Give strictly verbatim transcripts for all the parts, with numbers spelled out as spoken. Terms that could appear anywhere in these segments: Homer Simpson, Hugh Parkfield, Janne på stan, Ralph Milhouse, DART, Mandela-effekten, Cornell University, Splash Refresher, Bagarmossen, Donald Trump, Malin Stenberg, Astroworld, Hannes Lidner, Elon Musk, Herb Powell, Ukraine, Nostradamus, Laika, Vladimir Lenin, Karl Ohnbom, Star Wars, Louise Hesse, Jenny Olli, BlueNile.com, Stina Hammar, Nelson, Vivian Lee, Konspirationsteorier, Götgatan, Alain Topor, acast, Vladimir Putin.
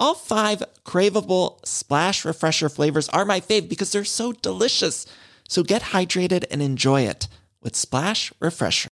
All five craveable Splash Refresher flavors are my fave because they're so delicious. So get hydrated and enjoy it with Splash Refresher.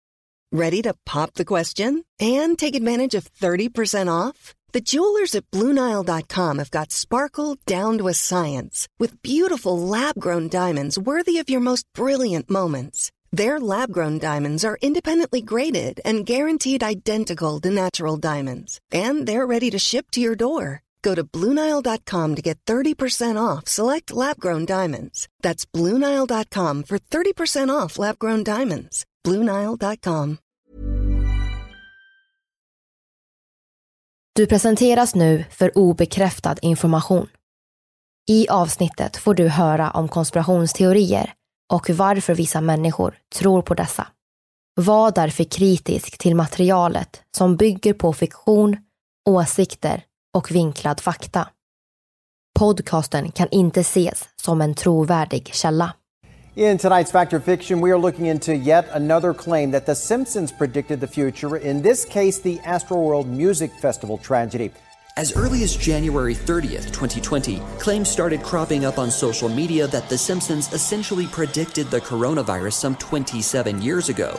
Ready to pop the question and take advantage of thirty percent off? The jewelers at Blue Nile dot com have got sparkle down to a science with beautiful lab-grown diamonds worthy of your most brilliant moments. Their lab-grown diamonds are independently graded and guaranteed identical to natural diamonds, and they're ready to ship to your door. Go to Blue Nile dot com to get thirty percent off select lab-grown diamonds. That's Blue Nile dot com for thirty percent off lab-grown diamonds. Blue Nile dot com. Du presenteras nu för obekräftad information. I avsnittet får du höra om konspirationsteorier och varför vissa människor tror på dessa. Var därför kritisk till materialet som bygger på fiktion, åsikter och vinklad fakta. Podcasten kan inte ses som en trovärdig källa. In tonight's Fact or Fiction, we are looking into yet another claim that The Simpsons predicted the future, in this case the Astroworld Music Festival tragedy. As early as January thirtieth, twenty twenty, claims started cropping up on social media that The Simpsons essentially predicted the coronavirus some twenty-seven years ago.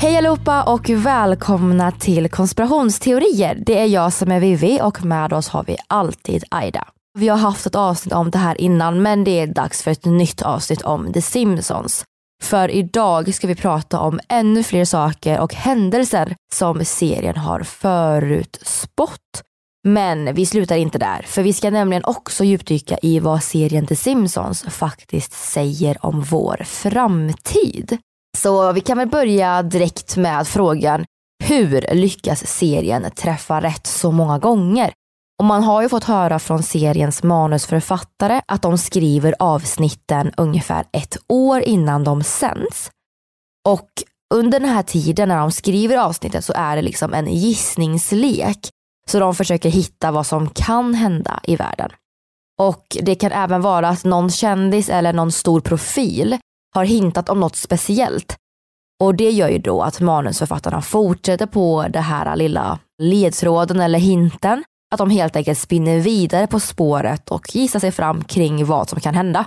Hej allihopa och välkomna till Konspirationsteorier. Det är jag som är Vivi och med oss har vi alltid Aida. Vi har haft ett avsnitt om det här innan, men det är dags för ett nytt avsnitt om The Simpsons. För idag ska vi prata om ännu fler saker och händelser som serien har förutspått. Men vi slutar inte där, för vi ska nämligen också djupdyka i vad serien The Simpsons faktiskt säger om vår framtid. Så vi kan väl börja direkt med frågan: hur lyckas serien träffa rätt så många gånger? Och man har ju fått höra från seriens manusförfattare att de skriver avsnitten ungefär ett år innan de sänds. Och under den här tiden när de skriver avsnittet så är det liksom en gissningslek. Så de försöker hitta vad som kan hända i världen. Och det kan även vara att någon kändis eller någon stor profil har hintat om något speciellt. Och det gör ju då att manusförfattarna fortsätter på det här lilla ledtråden eller hinten. Att de helt enkelt spinner vidare på spåret och gissar sig fram kring vad som kan hända.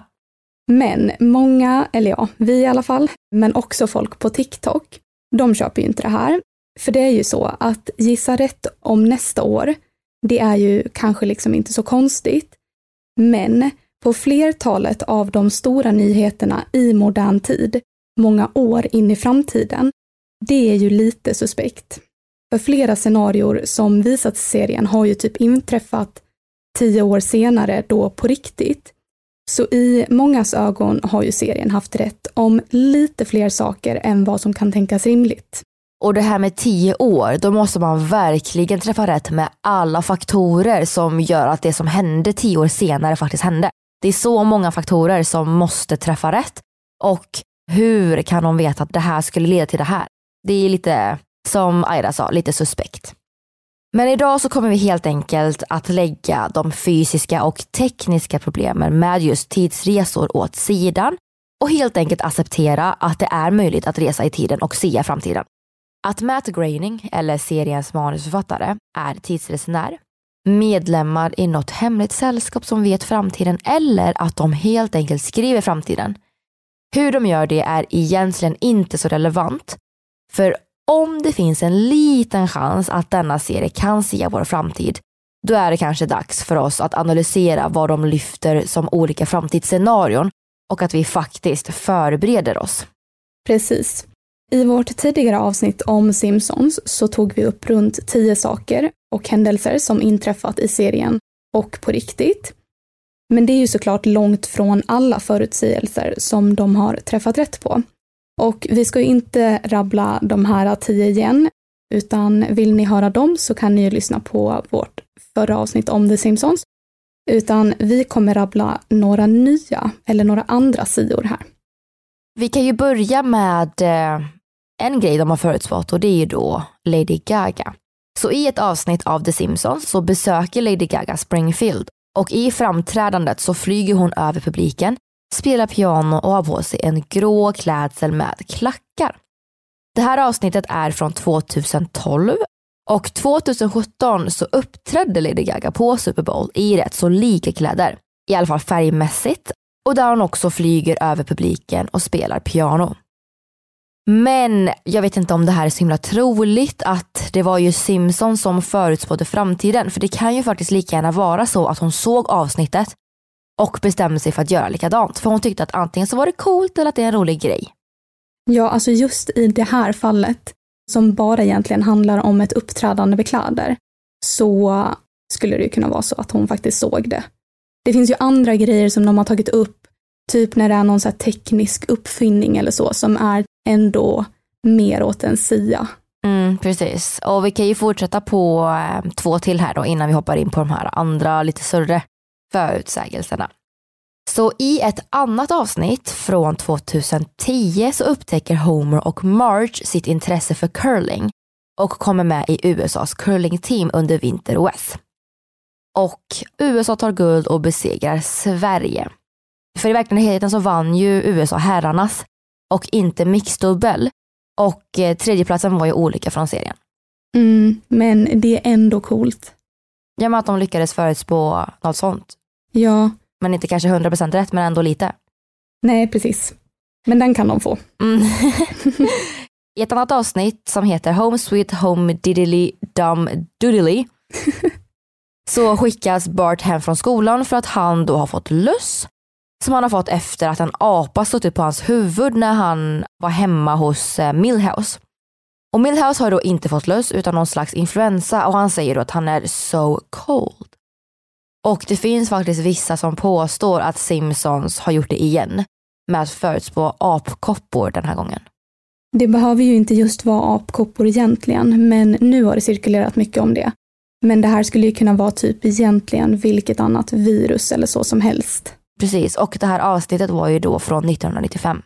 Men många, eller ja, vi i alla fall, men också folk på TikTok, de köper ju inte det här. För det är ju så att gissa rätt om nästa år, det är ju kanske liksom inte så konstigt. Men på flertalet av de stora nyheterna i modern tid, många år in i framtiden, det är ju lite suspekt. För flera scenarior som visats i serien har ju typ inträffat tio år senare då på riktigt. Så i mångas ögon har ju serien haft rätt om lite fler saker än vad som kan tänkas rimligt. Och det här med tio år, då måste man verkligen träffa rätt med alla faktorer som gör att det som hände tio år senare faktiskt hände. Det är så många faktorer som måste träffa rätt. Och hur kan de veta att det här skulle leda till det här? Det är lite, som Aira sa, lite suspekt. Men idag så kommer vi helt enkelt att lägga de fysiska och tekniska problemen med just tidsresor åt sidan och helt enkelt acceptera att det är möjligt att resa i tiden och se framtiden. Att Matt Groening, eller seriens manusförfattare, är tidsresenär, medlemmar i något hemligt sällskap som vet framtiden eller att de helt enkelt skriver framtiden. Hur de gör det är egentligen inte så relevant, för om det finns en liten chans att denna serie kan se vår framtid, då är det kanske dags för oss att analysera vad de lyfter som olika framtidsscenarion och att vi faktiskt förbereder oss. Precis. I vårt tidigare avsnitt om Simpsons så tog vi upp runt tio saker och händelser som inträffat i serien och på riktigt. Men det är ju såklart långt från alla förutsägelser som de har träffat rätt på. Och vi ska ju inte rabbla de här tio igen, utan vill ni höra dem så kan ni ju lyssna på vårt förra avsnitt om The Simpsons. Utan vi kommer rabbla några nya eller några andra sidor här. Vi kan ju börja med en grej de har förutspått, och det är ju då Lady Gaga. Så i ett avsnitt av The Simpsons så besöker Lady Gaga Springfield och i framträdandet så flyger hon över publiken, spelar piano och har på sig en grå klädsel med klackar. Det här avsnittet är från tjugohundratolv och tjugosjutton så uppträdde Lady Gaga på Superbowl i rätt så lika kläder, i alla fall färgmässigt, och där hon också flyger över publiken och spelar piano. Men jag vet inte om det här är så himla troligt att det var ju Simpson som förutspådde framtiden, för det kan ju faktiskt lika gärna vara så att hon såg avsnittet och bestämde sig för att göra likadant. För hon tyckte att antingen så var det coolt eller att det är en rolig grej. Ja, alltså just i det här fallet, som bara egentligen handlar om ett uppträdande med kläder, så skulle det ju kunna vara så att hon faktiskt såg det. Det finns ju andra grejer som de har tagit upp, typ när det är någon så här teknisk uppfinning eller så, som är ändå mer åt en sia. Mm, precis. Och vi kan ju fortsätta på eh, två till här då, innan vi hoppar in på de här andra lite större förutsägelserna. Så i ett annat avsnitt från tjugotio så upptäcker Homer och Marge sitt intresse för curling och kommer med i U S A:s curlingteam under vinter-O S. Och U S A tar guld och besegrar Sverige. För i verkligheten så vann ju U S A herrarnas och inte mixdubbel. Och tredjeplatsen var ju olika från serien. Mm, men det är ändå coolt. Ja, men att de lyckades förutspå något sånt. Ja. Men inte kanske hundra procent rätt, men ändå lite. Nej, precis. Men den kan de få. Mm. I ett annat avsnitt som heter Home Sweet Home Diddly Dum Doodly så skickas Bart hem från skolan för att han då har fått löss som han har fått efter att en apa suttit på hans huvud när han var hemma hos Milhouse. Och Milhouse har då inte fått löss utan någon slags influensa, och han säger då att han är so cold. Och det finns faktiskt vissa som påstår att Simpsons har gjort det igen med att förutspå apkoppor den här gången. Det behöver ju inte just vara apkoppor egentligen, men nu har det cirkulerat mycket om det. Men det här skulle ju kunna vara typ egentligen vilket annat virus eller så som helst. Precis, och det här avsnittet var ju då från nittonhundranittiofem.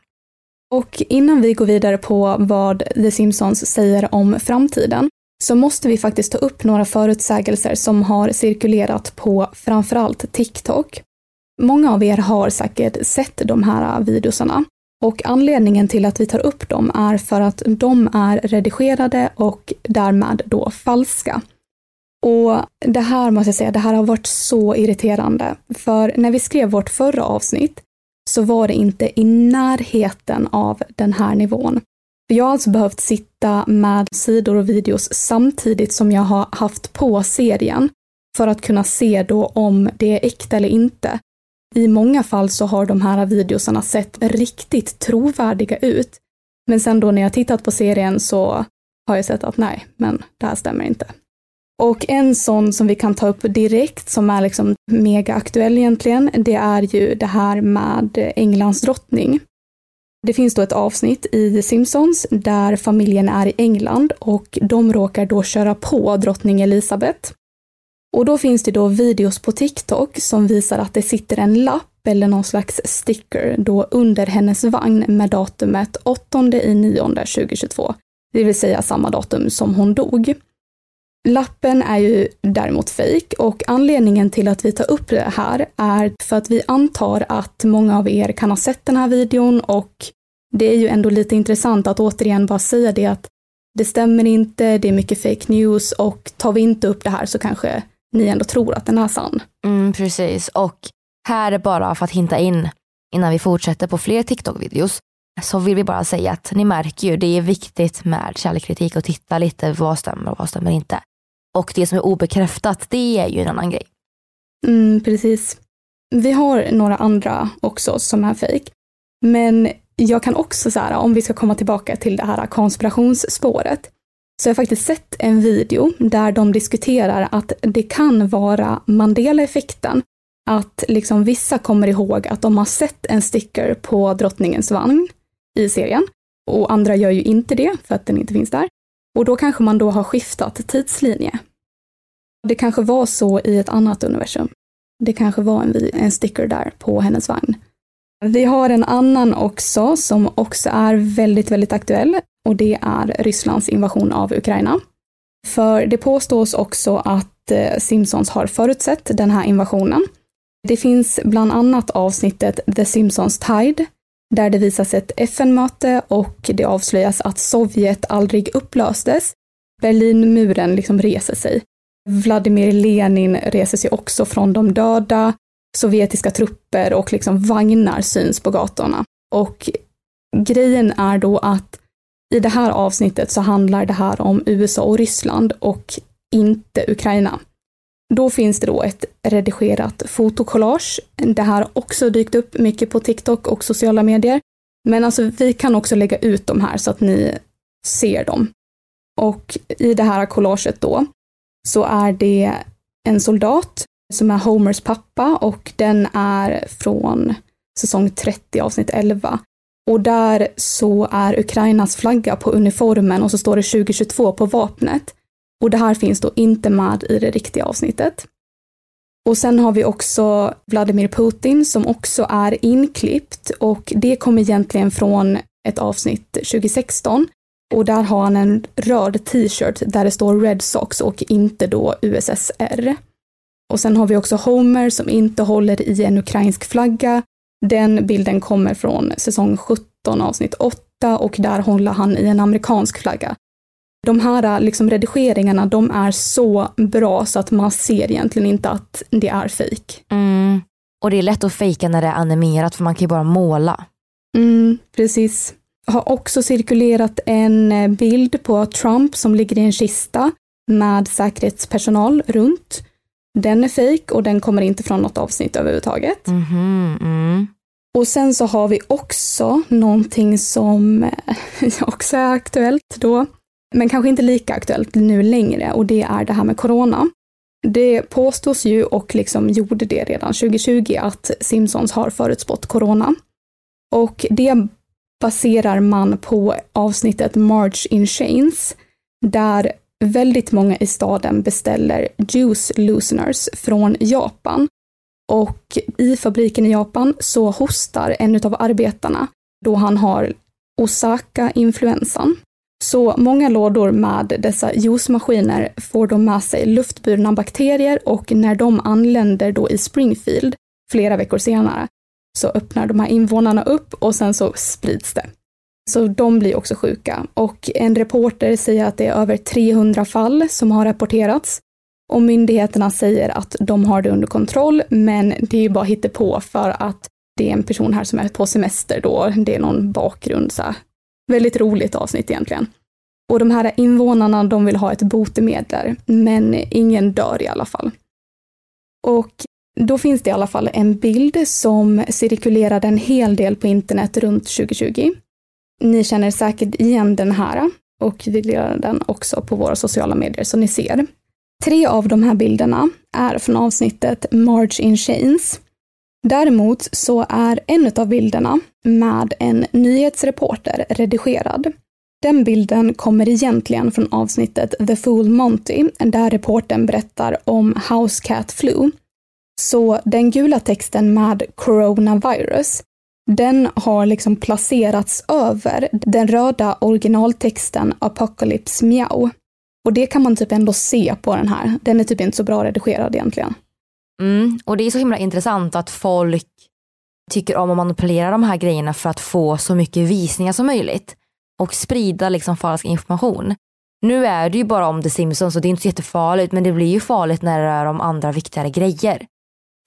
Och innan vi går vidare på vad The Simpsons säger om framtiden så måste vi faktiskt ta upp några förutsägelser som har cirkulerat på framförallt TikTok. Många av er har säkert sett de här videorna, och anledningen till att vi tar upp dem är för att de är redigerade och därmed då falska. Och det här måste jag säga, det här har varit så irriterande, för när vi skrev vårt förra avsnitt så var det inte i närheten av den här nivån. Jag har alltså behövt sitta med sidor och videos samtidigt som jag har haft på serien för att kunna se då om det är äkta eller inte. I många fall så har de här videosarna sett riktigt trovärdiga ut, men sen då när jag tittat på serien så har jag sett att nej, men det här stämmer inte. Och en sån som vi kan ta upp direkt som är liksom mega aktuell egentligen, det är ju det här med Englands drottning. Det finns då ett avsnitt i Simpsons där familjen är i England och de råkar då köra på drottning Elizabeth. Och då finns det då videos på TikTok som visar att det sitter en lapp eller någon slags sticker då under hennes vagn med datumet åttonde i nionde tjugotjugotvå. det vill säga samma datum som hon dog. Lappen är ju däremot fejk, och anledningen till att vi tar upp det här är för att vi antar att många av er kan ha sett den här videon, och det är ju ändå lite intressant att återigen bara säga det att det stämmer inte, det är mycket fake news, och tar vi inte upp det här så kanske ni ändå tror att den är sann. Mm, precis, och här är bara för att hinta in innan vi fortsätter på fler TikTok-videos. Så vill vi bara säga att ni märker ju, det är viktigt med källkritik och titta lite vad stämmer och vad stämmer inte. Och det som är obekräftat, det är ju en annan grej. Mm, precis. Vi har några andra också som är fake. Men jag kan också så här, om vi ska komma tillbaka till det här konspirationsspåret. Så jag har faktiskt sett en video där de diskuterar att det kan vara Mandela-effekten. Att liksom vissa kommer ihåg att de har sett en sticker på drottningens vagn i serien. Och andra gör ju inte det för att den inte finns där. Och då kanske man då har skiftat tidslinje. Det kanske var så i ett annat universum. Det kanske var en, en sticker där på hennes vagn. Vi har en annan också som också är väldigt, väldigt aktuell. Och det är Rysslands invasion av Ukraina. För det påstås också att Simpsons har förutsett den här invasionen. Det finns bland annat avsnittet The Simpsons Tide, där det visas ett F N-möte och det avslöjas att Sovjet aldrig upplöstes. Berlinmuren liksom reser sig. Vladimir Lenin reser sig också från de döda. Sovjetiska trupper och liksom vagnar syns på gatorna. Och grejen är då att i det här avsnittet så handlar det här om U S A och Ryssland och inte Ukraina. Då finns det då ett redigerat fotokollage. Det här har också dykt upp mycket på TikTok och sociala medier. Men alltså vi kan också lägga ut de här så att ni ser dem. Och i det här collaget då så är det en soldat som är Homers pappa, och den är från säsong trettio avsnitt elva. Och där så är Ukrainas flagga på uniformen och så står det tjugo tjugotvå på vapnet. Och det här finns då inte med i det riktiga avsnittet. Och sen har vi också Vladimir Putin som också är inklippt. Och det kommer egentligen från ett avsnitt tjugo sexton. Och där har han en röd t-shirt där det står Red Sox och inte då U S S R. Och sen har vi också Homer som inte håller i en ukrainsk flagga. Den bilden kommer från säsong sjutton avsnitt åtta, och där håller han i en amerikansk flagga. De här liksom redigeringarna, de är så bra så att man ser egentligen inte att det är fejk. Mm. Och det är lätt att fejka när det är animerat, för man kan ju bara måla. Mm, precis. Har också cirkulerat en bild på Trump som ligger i en kista med säkerhetspersonal runt. Den är fejk och den kommer inte från något avsnitt överhuvudtaget. Mm-hmm, mm. Och sen så har vi också någonting som också är aktuellt då. Men kanske inte lika aktuellt nu längre, och det är det här med corona. Det påstås ju, och liksom gjorde det redan tjugo tjugo, att Simpsons har förutspått corona. Och det baserar man på avsnittet Marge in Chains, där väldigt många i staden beställer juice looseners från Japan. Och i fabriken i Japan så hostar en av arbetarna då han har Osaka-influensan. Så många lådor med dessa juicemaskiner får de med sig luftburna bakterier, och när de anländer då i Springfield flera veckor senare så öppnar de här invånarna upp och sen så sprids det. Så de blir också sjuka, och en reporter säger att det är över trehundra fall som har rapporterats, och myndigheterna säger att de har det under kontroll, men det är ju bara hittepå för att det är en person här som är på semester då, det är någon bakgrund så här. Väldigt roligt avsnitt egentligen. Och de här invånarna, de vill ha ett botemedel, men ingen dör i alla fall. Och då finns det i alla fall en bild som cirkulerade en hel del på internet runt tjugo tjugo. Ni känner säkert igen den här, och vi delar den också på våra sociala medier så ni ser. Tre av de här bilderna är från avsnittet Marge in Chains. Däremot så är en av bilderna med en nyhetsreporter redigerad. Den bilden kommer egentligen från avsnittet The Fool Monty, där reportern berättar om House Cat Flu. Så den gula texten med coronavirus, Den har liksom placerats över den röda originaltexten Apocalypse Meow. Och det kan man typ ändå se på den här. Den är typ inte så bra redigerad egentligen. Mm, och det är så himla intressant att folk tycker om att manipulera de här grejerna för att få så mycket visningar som möjligt. Och sprida liksom falsk information. Nu är det ju bara om The Simpsons, så det är inte så jättefarligt. Men det blir ju farligt när det är om andra viktigare grejer.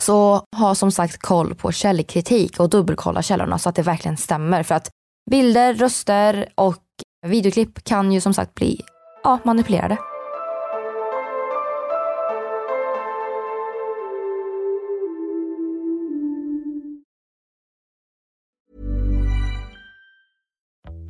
Så ha som sagt koll på källkritik och dubbelkolla källorna så att det verkligen stämmer. För att bilder, röster och videoklipp kan ju som sagt bli ja, manipulerade.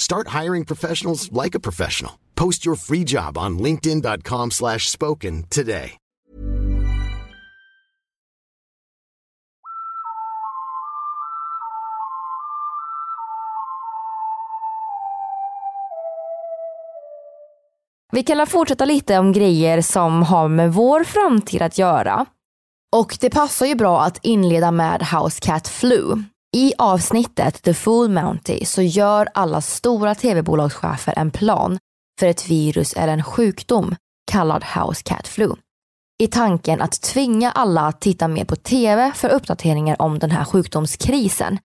Start hiring professionals like a professional. Post your free job on linkedin.com slash spoken today. Vi kan fortsätta lite om grejer som har med vår framtid att göra. Och det passar ju bra att inleda med House Cat Flu. I avsnittet The Full Mountie så gör alla stora tv-bolagschefer en plan för ett virus eller en sjukdom kallad House Cat Flu. I tanken att tvinga alla att titta mer på tv för uppdateringar om den här sjukdomskrisen.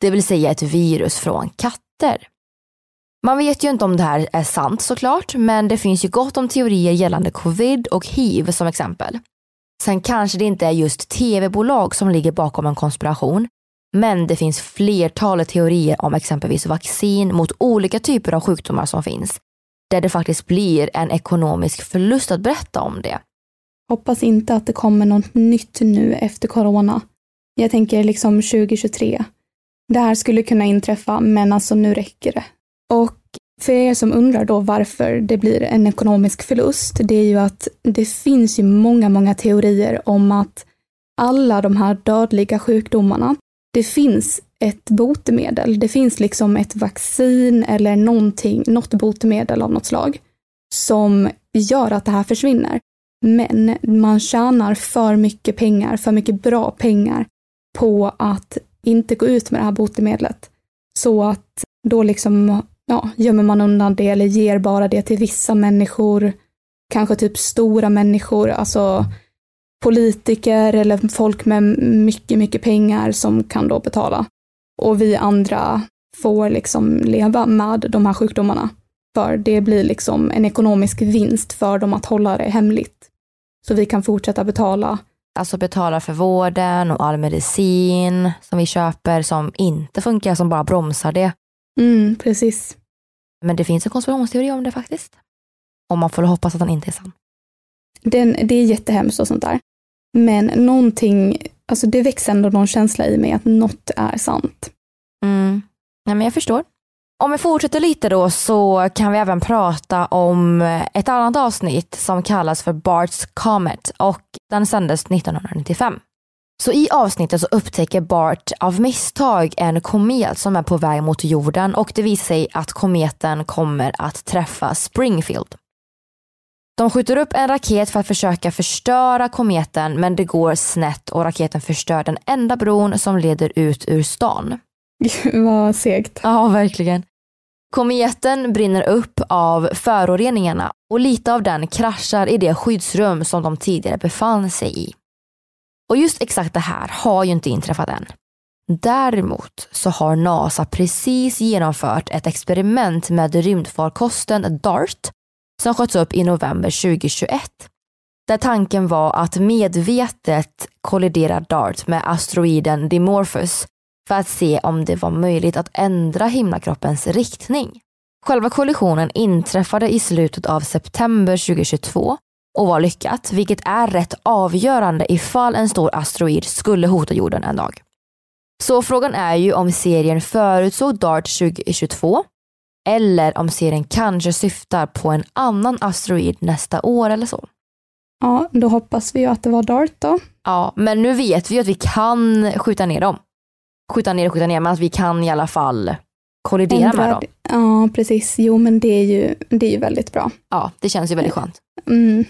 Det vill säga ett virus från katter. Man vet ju inte om det här är sant såklart, men det finns ju gott om teorier gällande covid och hiv som exempel. Sen kanske det inte är just tv-bolag som ligger bakom en konspiration. Men det finns flertalet teorier om exempelvis vaccin mot olika typer av sjukdomar som finns. Där det faktiskt blir en ekonomisk förlust att berätta om det. Hoppas inte att det kommer något nytt nu efter corona. Jag tänker liksom tjugo tjugotre. Det här skulle kunna inträffa, men alltså nu räcker det. Och för er som undrar då varför det blir en ekonomisk förlust. Det är ju att det finns ju många, många teorier om att alla de här dödliga sjukdomarna. Det finns ett botemedel, det finns liksom ett vaccin eller någonting, något botemedel av något slag som gör att det här försvinner. Men man tjänar för mycket pengar, för mycket bra pengar på att inte gå ut med det här botemedlet. Så att då liksom ja, gömmer man undan det eller ger bara det till vissa människor, kanske typ stora människor, alltså politiker eller folk med mycket, mycket pengar som kan då betala. Och vi andra får liksom leva med de här sjukdomarna. För det blir liksom en ekonomisk vinst för dem att hålla det hemligt. Så vi kan fortsätta betala. Alltså betala för vården och all medicin som vi köper som inte funkar, som bara bromsar det. Mm, precis. Men det finns en konspirationsteori om det faktiskt. Och man får hoppas att den inte är sann. Den, det är jättehemskt och sånt där. Men någonting, alltså det växer ändå någon känsla i mig att något är sant. Mm, ja, men jag förstår. Om vi fortsätter lite då så kan vi även prata om ett annat avsnitt som kallas för Bart's Comet och den sändes nittonhundranittiofem. Så i avsnittet så upptäcker Bart av misstag en komet som är på väg mot jorden och det visar sig att kometen kommer att träffa Springfield. De skjuter upp en raket för att försöka förstöra kometen, men det går snett och raketen förstör den enda bron som leder ut ur stan. Vad segt. Ja, verkligen. Kometen brinner upp av föroreningarna och lite av den kraschar i det skyddsrum som de tidigare befann sig i. Och just exakt det här har ju inte inträffat än. Däremot så har NASA precis genomfört ett experiment med rymdfarkosten DART som sköts upp i november tjugohundratjugoett. Där tanken var att medvetet kollidera DART med asteroiden Dimorphos för att se om det var möjligt att ändra himlakroppens riktning. Själva kollisionen inträffade i slutet av september tjugohundratjugotvå och var lyckat, vilket är rätt avgörande ifall en stor asteroid skulle hota jorden en dag. Så frågan är ju om serien förutsåg DART tjugohundratjugotvå eller om serien kanske syftar på en annan asteroid nästa år eller så. Ja, då hoppas vi ju att det var DART då. Ja, men nu vet vi ju att vi kan skjuta ner dem. Skjuta ner och skjuta ner, men att vi kan i alla fall kollidera Ändra, med dem. Ja, precis. Jo, men det är ju, det är ju väldigt bra. Ja, det känns ju väldigt skönt. Mm.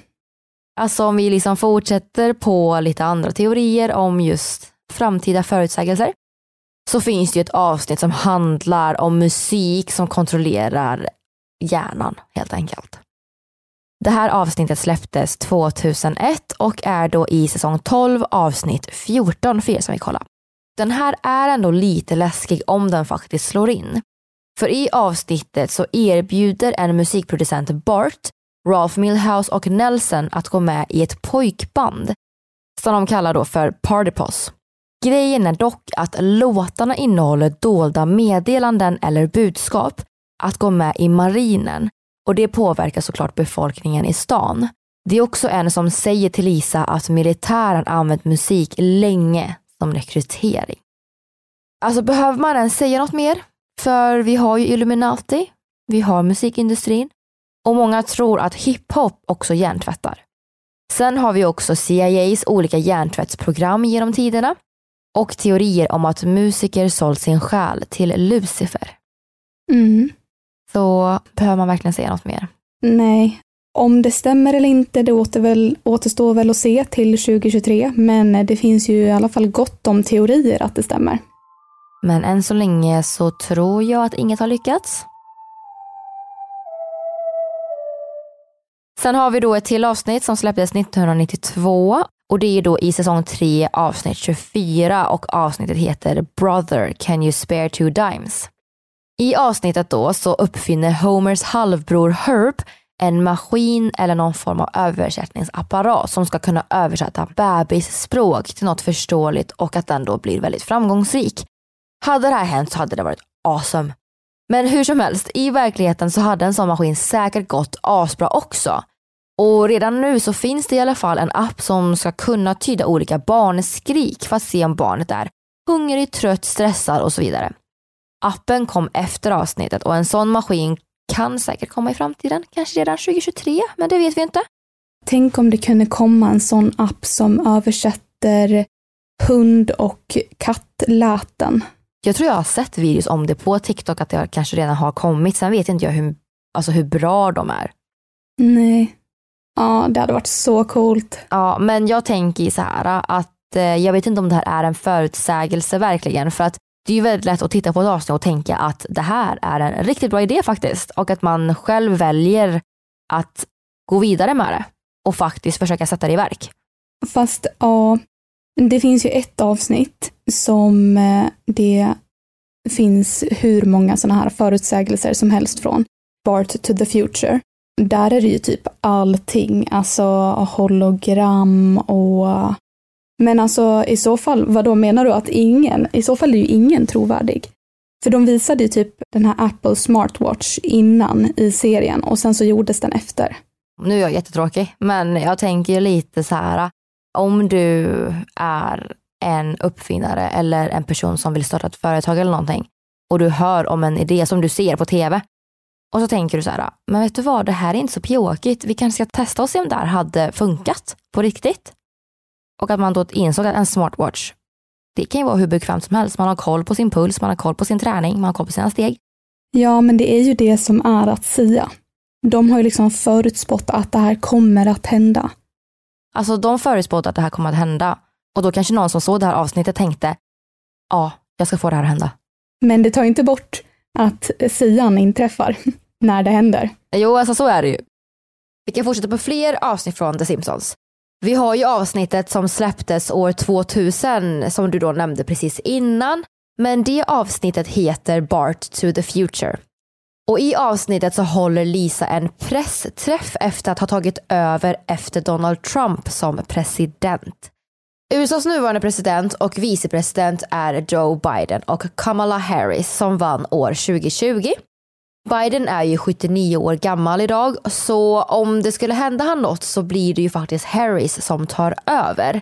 Alltså om vi liksom fortsätter på lite andra teorier om just framtida förutsägelser, så finns det ju ett avsnitt som handlar om musik som kontrollerar hjärnan, helt enkelt. Det här avsnittet släpptes två tusen ett och är då i säsong tolv, avsnitt fjorton, för er som vill kolla. Den här är ändå lite läskig om den faktiskt slår in. För i avsnittet så erbjuder en musikproducent Bart, Ralph Milhouse och Nelson att gå med i ett pojkband som de kallar då för Partypos. Grejen är dock att låtarna innehåller dolda meddelanden eller budskap att gå med i marinen, och det påverkar såklart befolkningen i stan. Det är också en som säger till Lisa att militären använt musik länge som rekrytering. Alltså, behöver man ens säga något mer? För vi har ju Illuminati, vi har musikindustrin, och många tror att hiphop också hjärntvättar. Sen har vi också C I A:s olika hjärntvättsprogram genom tiderna och teorier om att musiker sålt sin själ till Lucifer. Mm. Så behöver man verkligen säga något mer? Nej. Om det stämmer eller inte, det återstår väl att se till tjugohundratjugotre, men det finns ju i alla fall gott om teorier att det stämmer. Men än så länge så tror jag att inget har lyckats. Sen har vi då ett till avsnitt som släpptes nittonhundranittiotvå, och det är då i säsong tre, avsnitt tjugofyra, och avsnittet heter Brother, Can You Spare Two Dimes? I avsnittet då så uppfinner Homers halvbror Herb en maskin eller någon form av översättningsapparat som ska kunna översätta bebisspråk till något förståeligt, och att den då blir väldigt framgångsrik. Hade det här hänt så hade det varit awesome. Men hur som helst, i verkligheten så hade en sån maskin säkert gått asbra också. Och redan nu så finns det i alla fall en app som ska kunna tyda olika barnskrik för att se om barnet är hungrig, trött, stressad och så vidare. Appen kom efter avsnittet, och en sån maskin kan säkert komma i framtiden, kanske redan tjugotjugotre, men det vet vi inte. Tänk om det kunde komma en sån app som översätter hund- och kattläten. Jag tror jag har sett videos om det på TikTok, att det kanske redan har kommit. Sen vet inte jag hur, alltså hur bra de är. Nej. Ja, det hade varit så coolt. Ja, men jag tänker så här att eh, jag vet inte om det här är en förutsägelse verkligen, för att det är ju väldigt lätt att titta på ett avsnitt och tänka att det här är en riktigt bra idé faktiskt, och att man själv väljer att gå vidare med det och faktiskt försöka sätta det i verk. Fast ja, det finns ju ett avsnitt som det finns hur många sådana här förutsägelser som helst från, Bart to the Future. Där är det ju typ allting, alltså hologram och... Men alltså i så fall, vad då menar du att ingen, i så fall är ju ingen trovärdig. För de visade ju typ den här Apple Smartwatch innan i serien, och sen så gjordes den efter. Nu är jag jättetråkig, men jag tänker ju lite så här, om du är en uppfinnare eller en person som vill starta ett företag eller någonting, och du hör om en idé som du ser på tv, och så tänker du så här, men vet du vad, det här är inte så pjåkigt, vi kanske ska testa och se om det här hade funkat på riktigt. Och att man då insåg att en smartwatch, det kan ju vara hur bekvämt som helst. Man har koll på sin puls, man har koll på sin träning, man har koll på sina steg. Ja, men det är ju det som är att säga. de har ju liksom förutspått att det här kommer att hända. Alltså de förutspått att det här kommer att hända. Och då kanske någon som såg det här avsnittet tänkte, ja, jag ska få det här att hända. Men det tar inte bort att sian inträffar när det händer. Jo, alltså så är det ju. Vi kan fortsätta på fler avsnitt från The Simpsons. Vi har ju avsnittet som släpptes år tvåtusen som du då nämnde precis innan. Men det avsnittet heter Bart to the Future. Och i avsnittet så håller Lisa en pressträff efter att ha tagit över efter Donald Trump som president. U S As nuvarande president och vicepresident är Joe Biden och Kamala Harris som vann år tjugohundratjugo. Biden är ju sjuttionio år gammal idag, så om det skulle hända han något så blir det ju faktiskt Harris som tar över.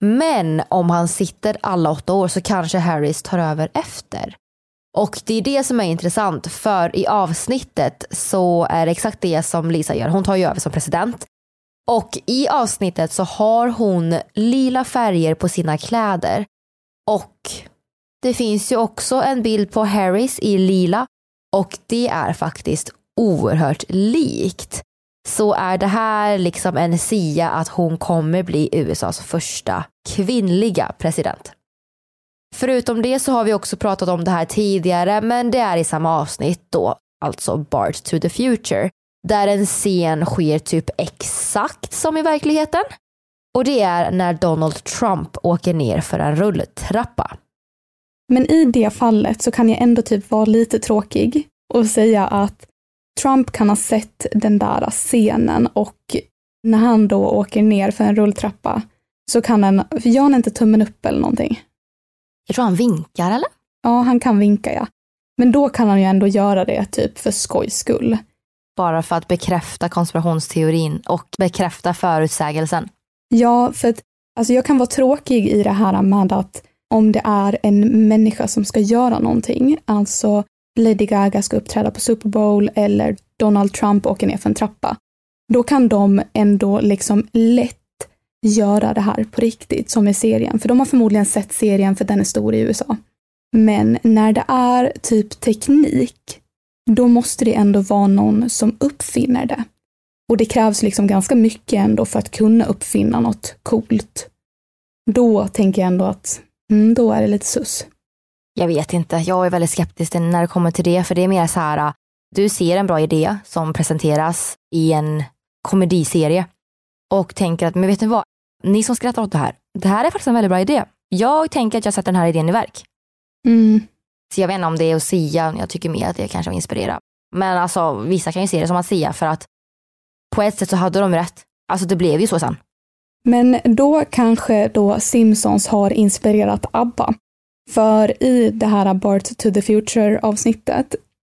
Men om han sitter alla åtta år så kanske Harris tar över efter. Och det är det som är intressant, för i avsnittet så är det exakt det som Lisa gör. Hon tar ju över som president. Och i avsnittet så har hon lila färger på sina kläder. Och det finns ju också en bild på Harris i lila. Och det är faktiskt oerhört likt. Så är det här liksom en sia att hon kommer bli U S As första kvinnliga president. Förutom det så har vi också pratat om det här tidigare, men det är i samma avsnitt då, alltså Bart to the Future, där en scen sker typ exakt som i verkligheten. Och det är när Donald Trump åker ner för en rulltrappa. Men i det fallet så kan jag ändå typ vara lite tråkig och säga att Trump kan ha sett den där scenen, och när han då åker ner för en rulltrappa så kan han, för jag inte tummen upp eller någonting. Jag tror han vinkar, eller? Ja, han kan vinka, ja. Men då kan han ju ändå göra det typ för skojs skull. Bara för att bekräfta konspirationsteorin och bekräfta förutsägelsen. Ja, för att alltså, jag kan vara tråkig i det här med att om det är en människa som ska göra någonting, alltså Lady Gaga ska uppträda på Superbowl eller Donald Trump åker ner för en trappa, då kan de ändå liksom lätt göra det här på riktigt som i serien. För de har förmodligen sett serien för den är stor i U S A. Men när det är typ teknik, då måste det ändå vara någon som uppfinner det. Och det krävs liksom ganska mycket ändå för att kunna uppfinna något coolt. Då tänker jag ändå att mm, då är det lite sus. Jag vet inte, jag är väldigt skeptisk när det kommer till det. För det är mer så här, du ser en bra idé som presenteras i en komediserie och tänker att, men vet ni vad, ni som skrattar åt det här, det här är faktiskt en väldigt bra idé. Jag tänker att jag sätter den här idén i verk. Mm. Så jag vet inte om det är att sia, jag tycker mer att det kanske inspirerar. Men alltså, vissa kan ju se det som att sia, för att på ett sätt så hade de rätt. Alltså det blev ju så sen. Men då kanske då Simpsons har inspirerat ABBA. För i det här Bart to the Future-avsnittet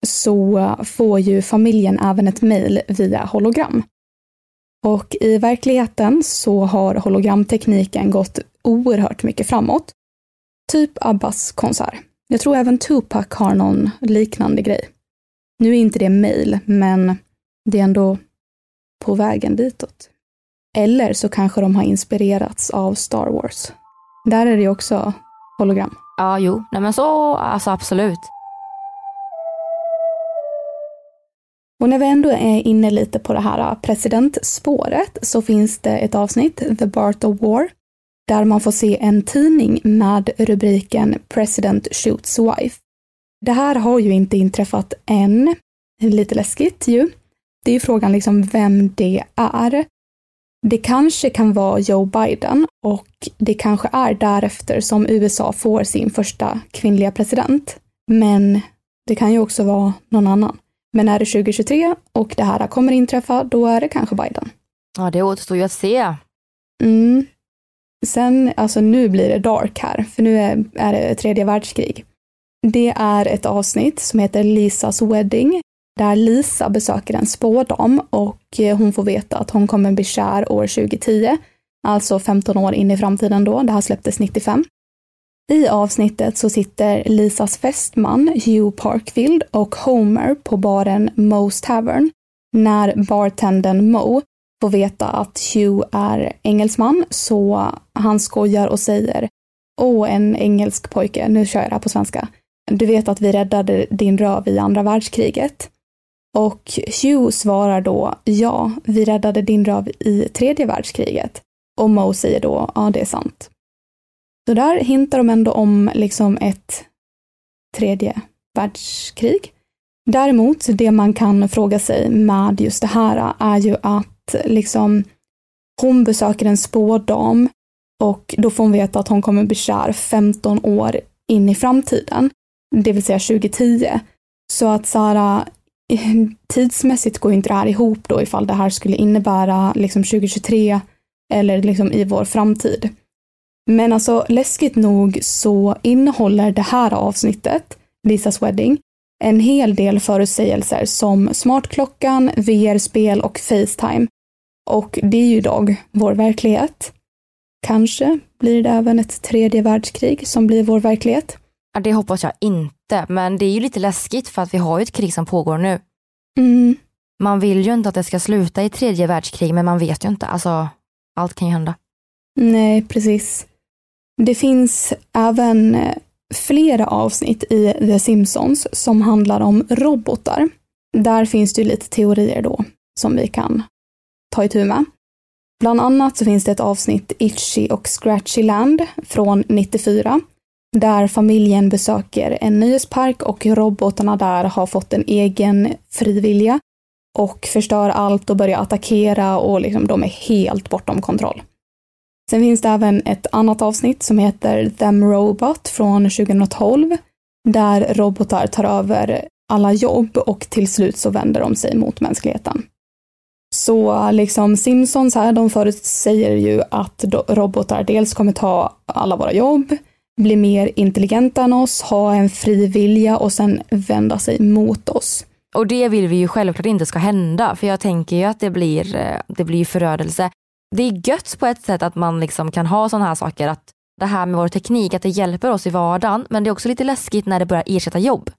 så får ju familjen även ett mejl via hologram. Och i verkligheten så har hologramtekniken gått oerhört mycket framåt. Typ Abbas konsert. Jag tror även Tupac har någon liknande grej. Nu är inte det mejl, men det är ändå på vägen ditåt. Eller så kanske de har inspirerats av Star Wars. Där är det också hologram. Ja, jo. Nej, men så, alltså absolut. Och när vi ändå är inne lite på det här presidentspåret så finns det ett avsnitt, The Bart of War, där man får se en tidning med rubriken President Shoots Wife. Det här har ju inte inträffat än. Lite läskigt ju. Det är ju frågan liksom vem det är. Det kanske kan vara Joe Biden, och det kanske är därefter som U S A får sin första kvinnliga president. Men det kan ju också vara någon annan. Men är det tjugohundratjugotre och det här kommer inträffa, då är det kanske Biden. Ja, det återstår ju att se. Mm. Sen, alltså nu blir det dark här, för nu är, är det tredje världskrig. Det är ett avsnitt som heter Lisas Wedding, där Lisa besöker en spådam och hon får veta att hon kommer bli kär år tjugohundratio, alltså femton år in i framtiden då, det här släpptes nittiofem. I avsnittet så sitter Lisas fästman Hugh Parkfield och Homer på baren Moe's Tavern när bartendern Moe får veta att Hugh är engelsman, så han skojar och säger åh, en engelsk pojke, nu kör jag det här på svenska. Du vet att vi räddade din röv i andra världskriget. Och Hugh svarar då, ja, vi räddade din röv i tredje världskriget. Och Moe säger då, ja, det är sant. Så där hintar de ändå om liksom ett tredje världskrig. Däremot, det man kan fråga sig med just det här är ju att liksom, hon besöker en spådam och då får hon veta att hon kommer bli kär femton år in i framtiden. Det vill säga tjugo tio. Så att så här, tidsmässigt går inte det här ihop då ifall det här skulle innebära liksom tjugo tjugotre eller liksom i vår framtid. Men alltså läskigt nog så innehåller det här avsnittet, Lisas Wedding, en hel del förutsägelser som smartklockan, V R-spel och FaceTime. Och det är ju idag vår verklighet. Kanske blir det även ett tredje världskrig som blir vår verklighet. Ja, det hoppas jag inte, men det är ju lite läskigt för att vi har ju ett krig som pågår nu. Mm. Man vill ju inte att det ska sluta i tredje världskrig, men man vet ju inte. Alltså, allt kan ju hända. Nej, precis. Det finns även flera avsnitt i The Simpsons som handlar om robotar. Där finns det ju lite teorier då som vi kan ta itu med. Bland annat så finns det ett avsnitt Itchy och Scratchy Land från nittiofyra där familjen besöker en nöjespark och robotarna där har fått en egen frivilja och förstör allt och börjar attackera och liksom de är helt bortom kontroll. Sen finns det även ett annat avsnitt som heter Them Robot från tjugohundratolv där robotar tar över alla jobb och till slut så vänder de sig mot mänskligheten. Så liksom Simpsons här, de förutsäger ju att robotar dels kommer ta alla våra jobb, bli mer intelligenta än oss, ha en fri vilja och sen vända sig mot oss. Och det vill vi ju självklart inte ska hända, för jag tänker ju att det blir, det blir förödelse. Det är gött på ett sätt att man liksom kan ha sådana här saker, att det här med vår teknik, att det hjälper oss i vardagen, men det är också lite läskigt när det börjar ersätta jobb.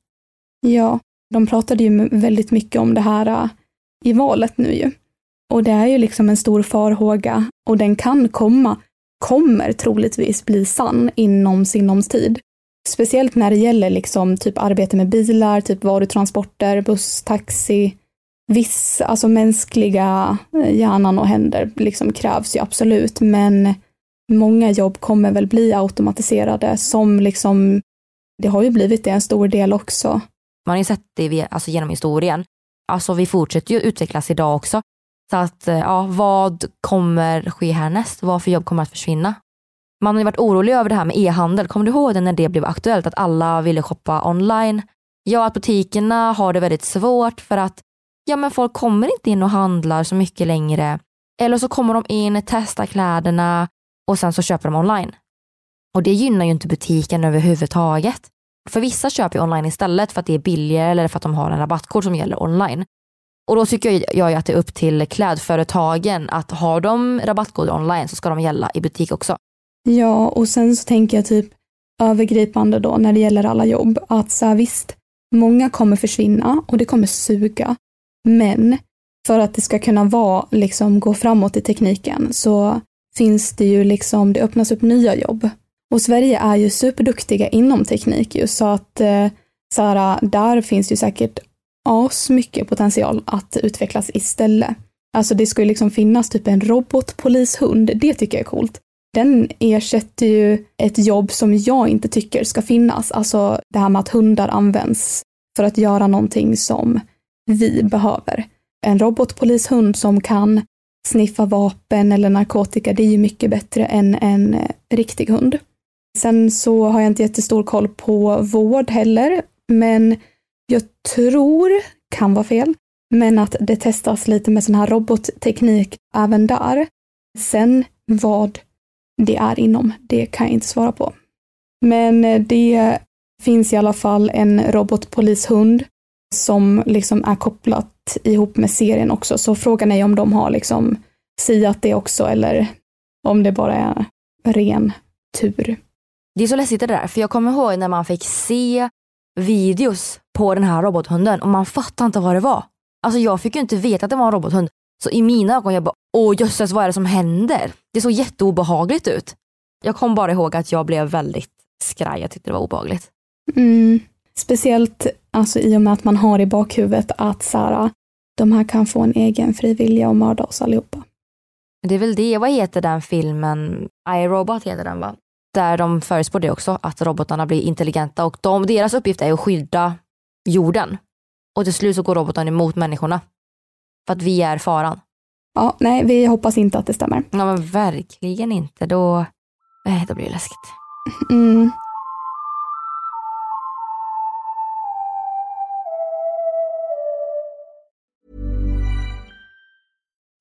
Ja, de pratade ju väldigt mycket om det här i valet nu ju. Och det är ju liksom en stor farhåga och den kan komma, kommer troligtvis bli sann inom sinoms tid. Speciellt när det gäller liksom typ arbete med bilar, typ varutransporter, buss, taxi. Viss, alltså mänskliga hjärnan och händer liksom krävs ju absolut, men många jobb kommer väl bli automatiserade som liksom, det har ju blivit det en stor del också. Man har ju sett det alltså genom historien. Alltså vi fortsätter ju utvecklas idag också. Så att, ja, vad kommer ske härnäst? Vad för jobb kommer att försvinna? Man har ju varit orolig över det här med e-handel. Kommer du ihåg det när det blev aktuellt att alla ville shoppa online? Ja, att butikerna har det väldigt svårt för att ja, men folk kommer inte in och handlar så mycket längre. Eller så kommer de in, testar kläderna och sen så köper de online. Och det gynnar ju inte butiken överhuvudtaget. För vissa köper online istället för att det är billigare eller för att de har en rabattkod som gäller online. Och då tycker jag ju att det är upp till klädföretagen att har de rabattkoder online så ska de gälla i butik också. Ja, och sen så tänker jag typ övergripande då när det gäller alla jobb. Att så här, visst, många kommer försvinna och det kommer suga. Men för att det ska kunna vara, liksom, gå framåt i tekniken så finns det ju liksom, det öppnas upp nya jobb. Och Sverige är ju superduktiga inom teknik ju, så att så här, där finns ju säkert as mycket potential att utvecklas istället. Alltså det ska ju liksom finnas typ en robotpolishund, det tycker jag är coolt. Den ersätter ju ett jobb som jag inte tycker ska finnas. Alltså det här med att hundar används för att göra någonting som vi behöver. En robotpolishund som kan sniffa vapen eller narkotika, det är ju mycket bättre än en riktig hund. Sen så har jag inte jättestor koll på vård heller, men jag tror, kan vara fel, men att det testas lite med sån här robotteknik även där. Sen vad det är inom, det kan jag inte svara på. Men det finns i alla fall en robotpolishund som liksom är kopplat ihop med serien också. Så frågan är om de har liksom siat det också eller om det bara är ren tur. Det är så läskigt det där, för jag kommer ihåg när man fick se videos på den här robothunden och man fattade inte vad det var. Alltså jag fick ju inte veta att det var en robothund. Så i mina ögon jag bara, åh jösses, vad är det som händer? Det såg jätteobehagligt ut. Jag kom bara ihåg att jag blev väldigt skraj, jag tyckte det var obehagligt. Mm. Speciellt alltså, i och med att man har i bakhuvudet att så här, de här kan få en egen fri vilja och mörda oss allihopa. Det är väl det, vad heter den filmen? I, Robot heter den, va? Där de förespår det också, att robotarna blir intelligenta och de, deras uppgift är att skydda jorden. Och till slut så går robotarna emot människorna. För att vi är faran. Ja, nej, vi hoppas inte att det stämmer. Ja, men verkligen inte. Då, nej, då blir det läskigt. Mm.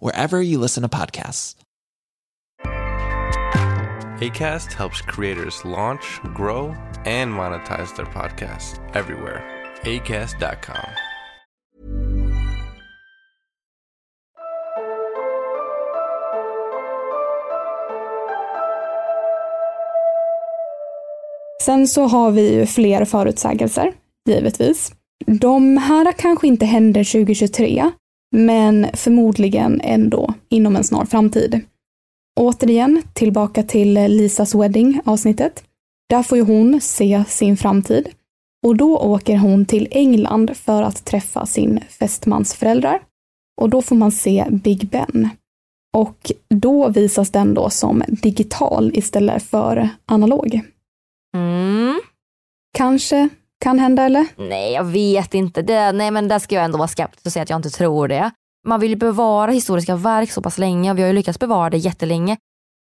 wherever you listen to podcasts. Acast helps creators launch, grow, and monetize their podcasts everywhere. acast dot com. Sen så har vi ju fler förutsägelser, givetvis. De här kanske inte händer tjugohundratjugotre. Men förmodligen ändå inom en snar framtid. Återigen tillbaka till Lisas wedding-avsnittet. Där får ju hon se sin framtid. Och då åker hon till England för att träffa sin fästmans föräldrar. Och då får man se Big Ben. Och då visas den då som digital istället för analog. Mm. Kanske... Kan hända, eller? Nej, jag vet inte. Det, nej, men där ska jag ändå vara skeptisk och säga att jag inte tror det. Man vill ju bevara historiska verk så pass länge och vi har ju lyckats bevara det jättelänge.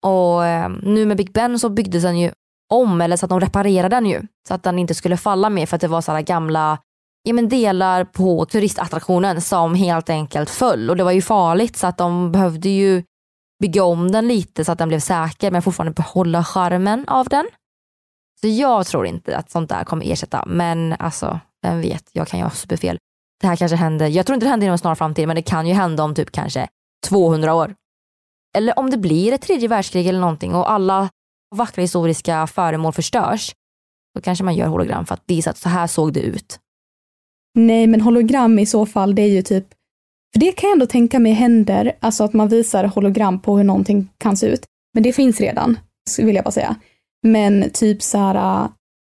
Och eh, nu med Big Ben så byggdes den ju om, eller så att de reparerade den ju. Så att den inte skulle falla mer för att det var sådana gamla ja, men delar på turistattraktionen som helt enkelt föll. Och det var ju farligt så att de behövde ju bygga om den lite så att den blev säker men fortfarande behålla charmen av den. Så jag tror inte att sånt där kommer ersätta. Men alltså, vem vet, jag kan ju ha superfel. Det här kanske händer, jag tror inte det händer inom en snar framtid. Men det kan ju hända om typ kanske tvåhundra år. Eller om det blir ett tredje världskrig eller någonting. Och alla vackra historiska föremål förstörs. Då kanske man gör hologram för att visa att så här såg det ut. Nej, men hologram i så fall, det är ju typ... För det kan jag ändå tänka mig händer. Alltså att man visar hologram på hur någonting kan se ut. Men det finns redan, vill jag bara säga. Men typ så här,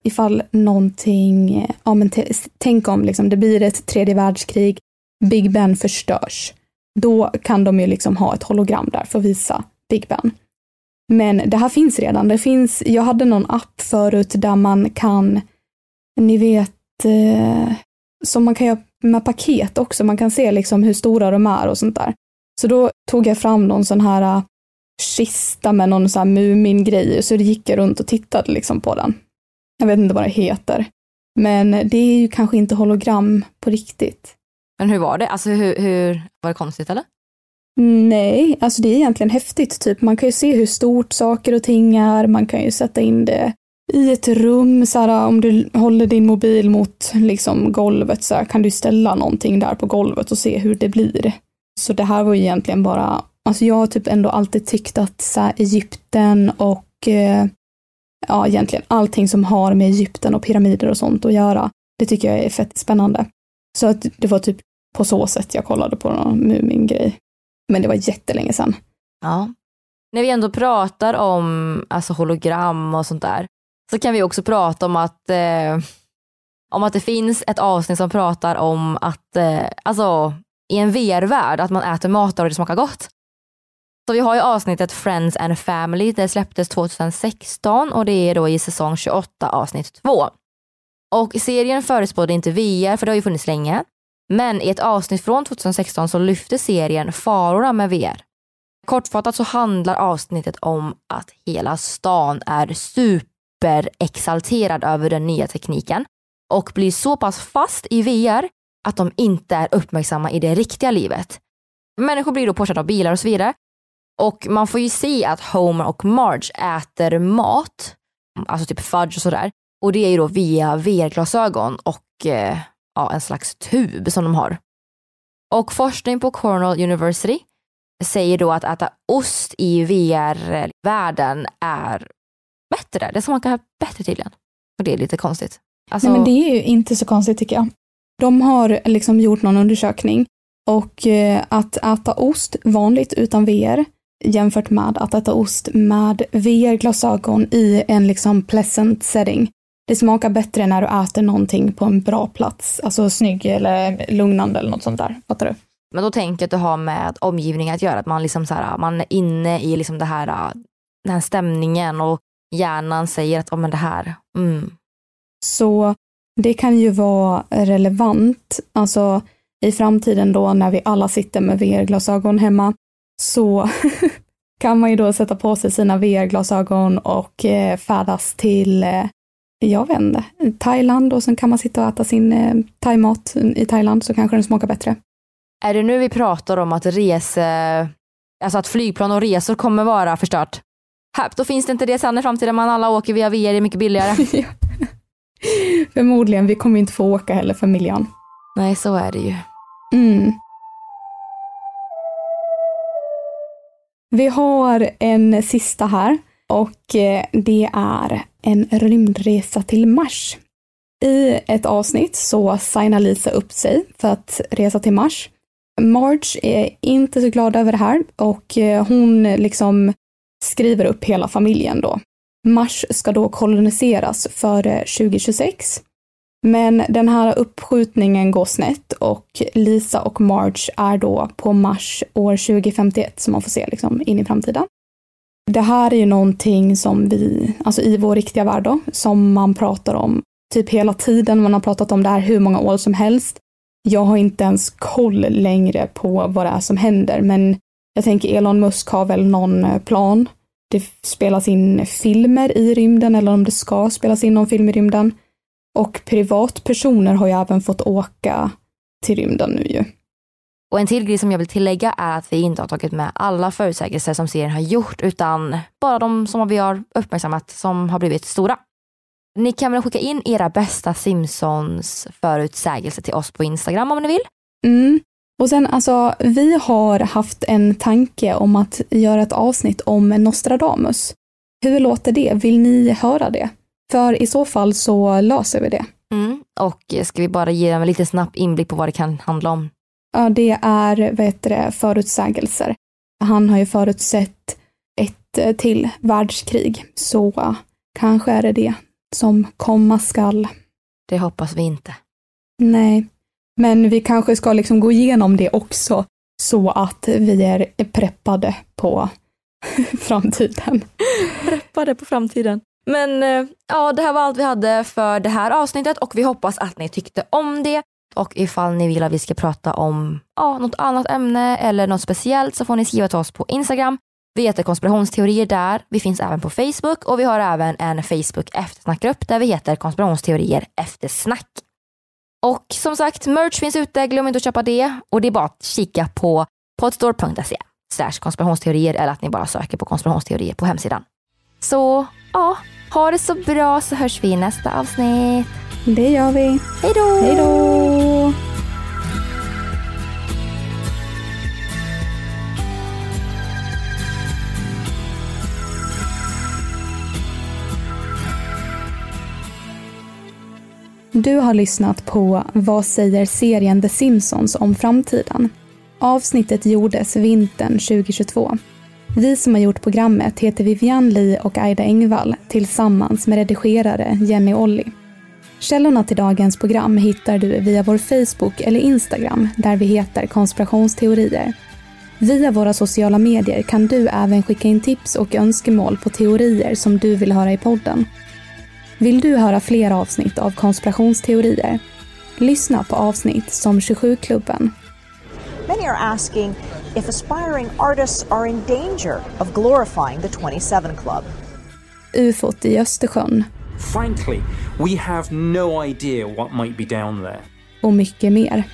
ifall någonting, ja men t- tänk om liksom, det blir ett tredje världskrig, Big Ben förstörs. Då kan de ju liksom ha ett hologram där för att visa Big Ben. Men det här finns redan, det finns, jag hade någon app förut där man kan, ni vet, eh, som man kan göra med paket också, man kan se liksom hur stora de är och sånt där. Så då tog jag fram någon sån här kista med någon sån här Mumin-grej. Så det gick jag runt och tittade liksom på den. Jag vet inte vad det heter. Men det är ju kanske inte hologram på riktigt. Men hur var det? Alltså hur, hur var det konstigt eller? Nej, alltså det är egentligen häftigt. Typ. Man kan ju se hur stort saker och ting är. Man kan ju sätta in det i ett rum. Så här, om du håller din mobil mot liksom, golvet så här, kan du ställa någonting där på golvet och se hur det blir. Så det här var ju egentligen bara... Alltså jag har typ ändå alltid tyckt att så här, Egypten och... Eh, ja, egentligen allting som har med Egypten och pyramider och sånt att göra. Det tycker jag är fett spännande. Så att det var typ på så sätt jag kollade på någon Mumin-grej. Men det var jättelänge sedan. Ja. När vi ändå pratar om alltså hologram och sånt där, så kan vi också prata om att eh, om att det finns ett avsnitt som pratar om att eh, alltså i en V R-värld att man äter mat och det smakar gott. Så vi har ju avsnittet Friends and Family. Det släpptes tjugohundrasexton och det är då i säsong tjugoåtta avsnitt två. Och serien förespådde inte V R, för det har ju funnits länge. Men i ett avsnitt från tjugohundrasexton så lyfte serien farorna med V R. Kortfattat så handlar avsnittet om att hela stan är superexalterad över den nya tekniken och blir så pass fast i V R att de inte är uppmärksamma i det riktiga livet. Människor blir då påkörda av bilar och så vidare. Och man får ju se att Homer och Marge äter mat, alltså typ fudge och sådär. Och det är ju då via V R-glasögon och... Eh, Ja, en slags tub som de har. Och forskning på Cornell University säger då att äta ost i V R-världen är bättre. Det smakar bättre tydligen. Och det är lite konstigt. Alltså... Nej, men det är ju inte så konstigt tycker jag. De har liksom gjort någon undersökning. Och att äta ost vanligt utan V R jämfört med att äta ost med V R-glasögon i en liksom pleasant setting. Det smakar bättre när du äter någonting på en bra plats. Alltså snygg eller lugnande eller något sånt där. Fattar du? Men då tänker jag att det har med omgivningen att göra. Att man, liksom så här, man är inne i liksom det här, den här stämningen och hjärnan säger att oh, men det här... Mm. Så det kan ju vara relevant. Alltså i framtiden då när vi alla sitter med V R-glasögon hemma så... kan man ju då sätta på sig sina V R-glasögon och eh, färdas till... Eh, Jag vet inte. Thailand, och sen kan man sitta och äta sin eh, thaimat i Thailand så kanske den smakar bättre. Är det nu vi pratar om att rese, alltså att flygplan och resor kommer vara förstört? Här, då finns det inte det sen i framtiden, man alla åker via V R, det är mycket billigare. Förmodligen, vi kommer inte få åka heller för miljön. Nej, så är det ju. Mm. Vi har en sista här. Och det är en rymdresa till Mars. I ett avsnitt så signar Lisa upp sig för att resa till Mars. Marge är inte så glad över det här och hon liksom skriver upp hela familjen då. Mars ska då koloniseras före tjugotjugosex. Men den här uppskjutningen går snett och Lisa och Marge är då på Mars år tjugohundrafemtioett som man får se liksom in i framtiden. Det här är ju någonting som vi, alltså i vår riktiga värld då, som man pratar om typ hela tiden. Man har pratat om det här hur många år som helst. Jag har inte ens koll längre på vad det är som händer. Men jag tänker Elon Musk har väl någon plan. Det spelas in filmer i rymden, eller om det ska spelas in någon film i rymden. Och privatpersoner har ju även fått åka till rymden nu ju. Och en till grej som jag vill tillägga är att vi inte har tagit med alla förutsägelser som serien har gjort, utan bara de som vi har uppmärksammat som har blivit stora. Ni kan väl skicka in era bästa Simpsons förutsägelser till oss på Instagram om ni vill. Mm. Och sen alltså, vi har haft en tanke om att göra ett avsnitt om Nostradamus. Hur låter det? Vill ni höra det? För i så fall så löser vi det. Mm. Och ska vi bara ge en lite snabb inblick på vad det kan handla om? Ja, det är vad heter det, förutsägelser. Han har ju förutsett ett till världskrig. Så kanske är det det som komma skall. Det hoppas vi inte. Nej, men vi kanske ska liksom gå igenom det också. Så att vi är preppade på framtiden. Preppade på framtiden. Men ja, det här var allt vi hade för det här avsnittet. Och vi hoppas att ni tyckte om det. Och ifall ni vill att vi ska prata om ja, något annat ämne eller något speciellt så får ni skriva till oss på Instagram. Vi heter Konspirationsteorier där. Vi finns även på Facebook och vi har även en Facebook-eftersnackgrupp där vi heter Konspirationsteorier eftersnack. Och som sagt, merch finns ute. Glöm inte att köpa det. Och det är bara att kika på podstore punkt se slash konspirationsteorier eller att ni bara söker på konspirationsteorier på hemsidan. Så, ja, ha det så bra, så hörs vi i nästa avsnitt. Det gör vi. Hej då! Hej då! Du har lyssnat på Vad säger serien The Simpsons om framtiden? Avsnittet gjordes vintern tjugohundratjugotvå. Vi som har gjort programmet heter Vivian Lee och Aida Engvall tillsammans med redigerare Jenny Olli. Källorna till dagens program hittar du via vår Facebook eller Instagram där vi heter Konspirationsteorier. Via våra sociala medier kan du även skicka in tips och önskemål på teorier som du vill höra i podden. Vill du höra fler avsnitt av konspirationsteorier? Lyssna på avsnitt som tjugosju-klubben. Many are asking if aspiring artists are in danger of glorifying the twenty-seven Club. U F O i Östersjön. Frankly, we have no idea what might be down there. Och mycket mer.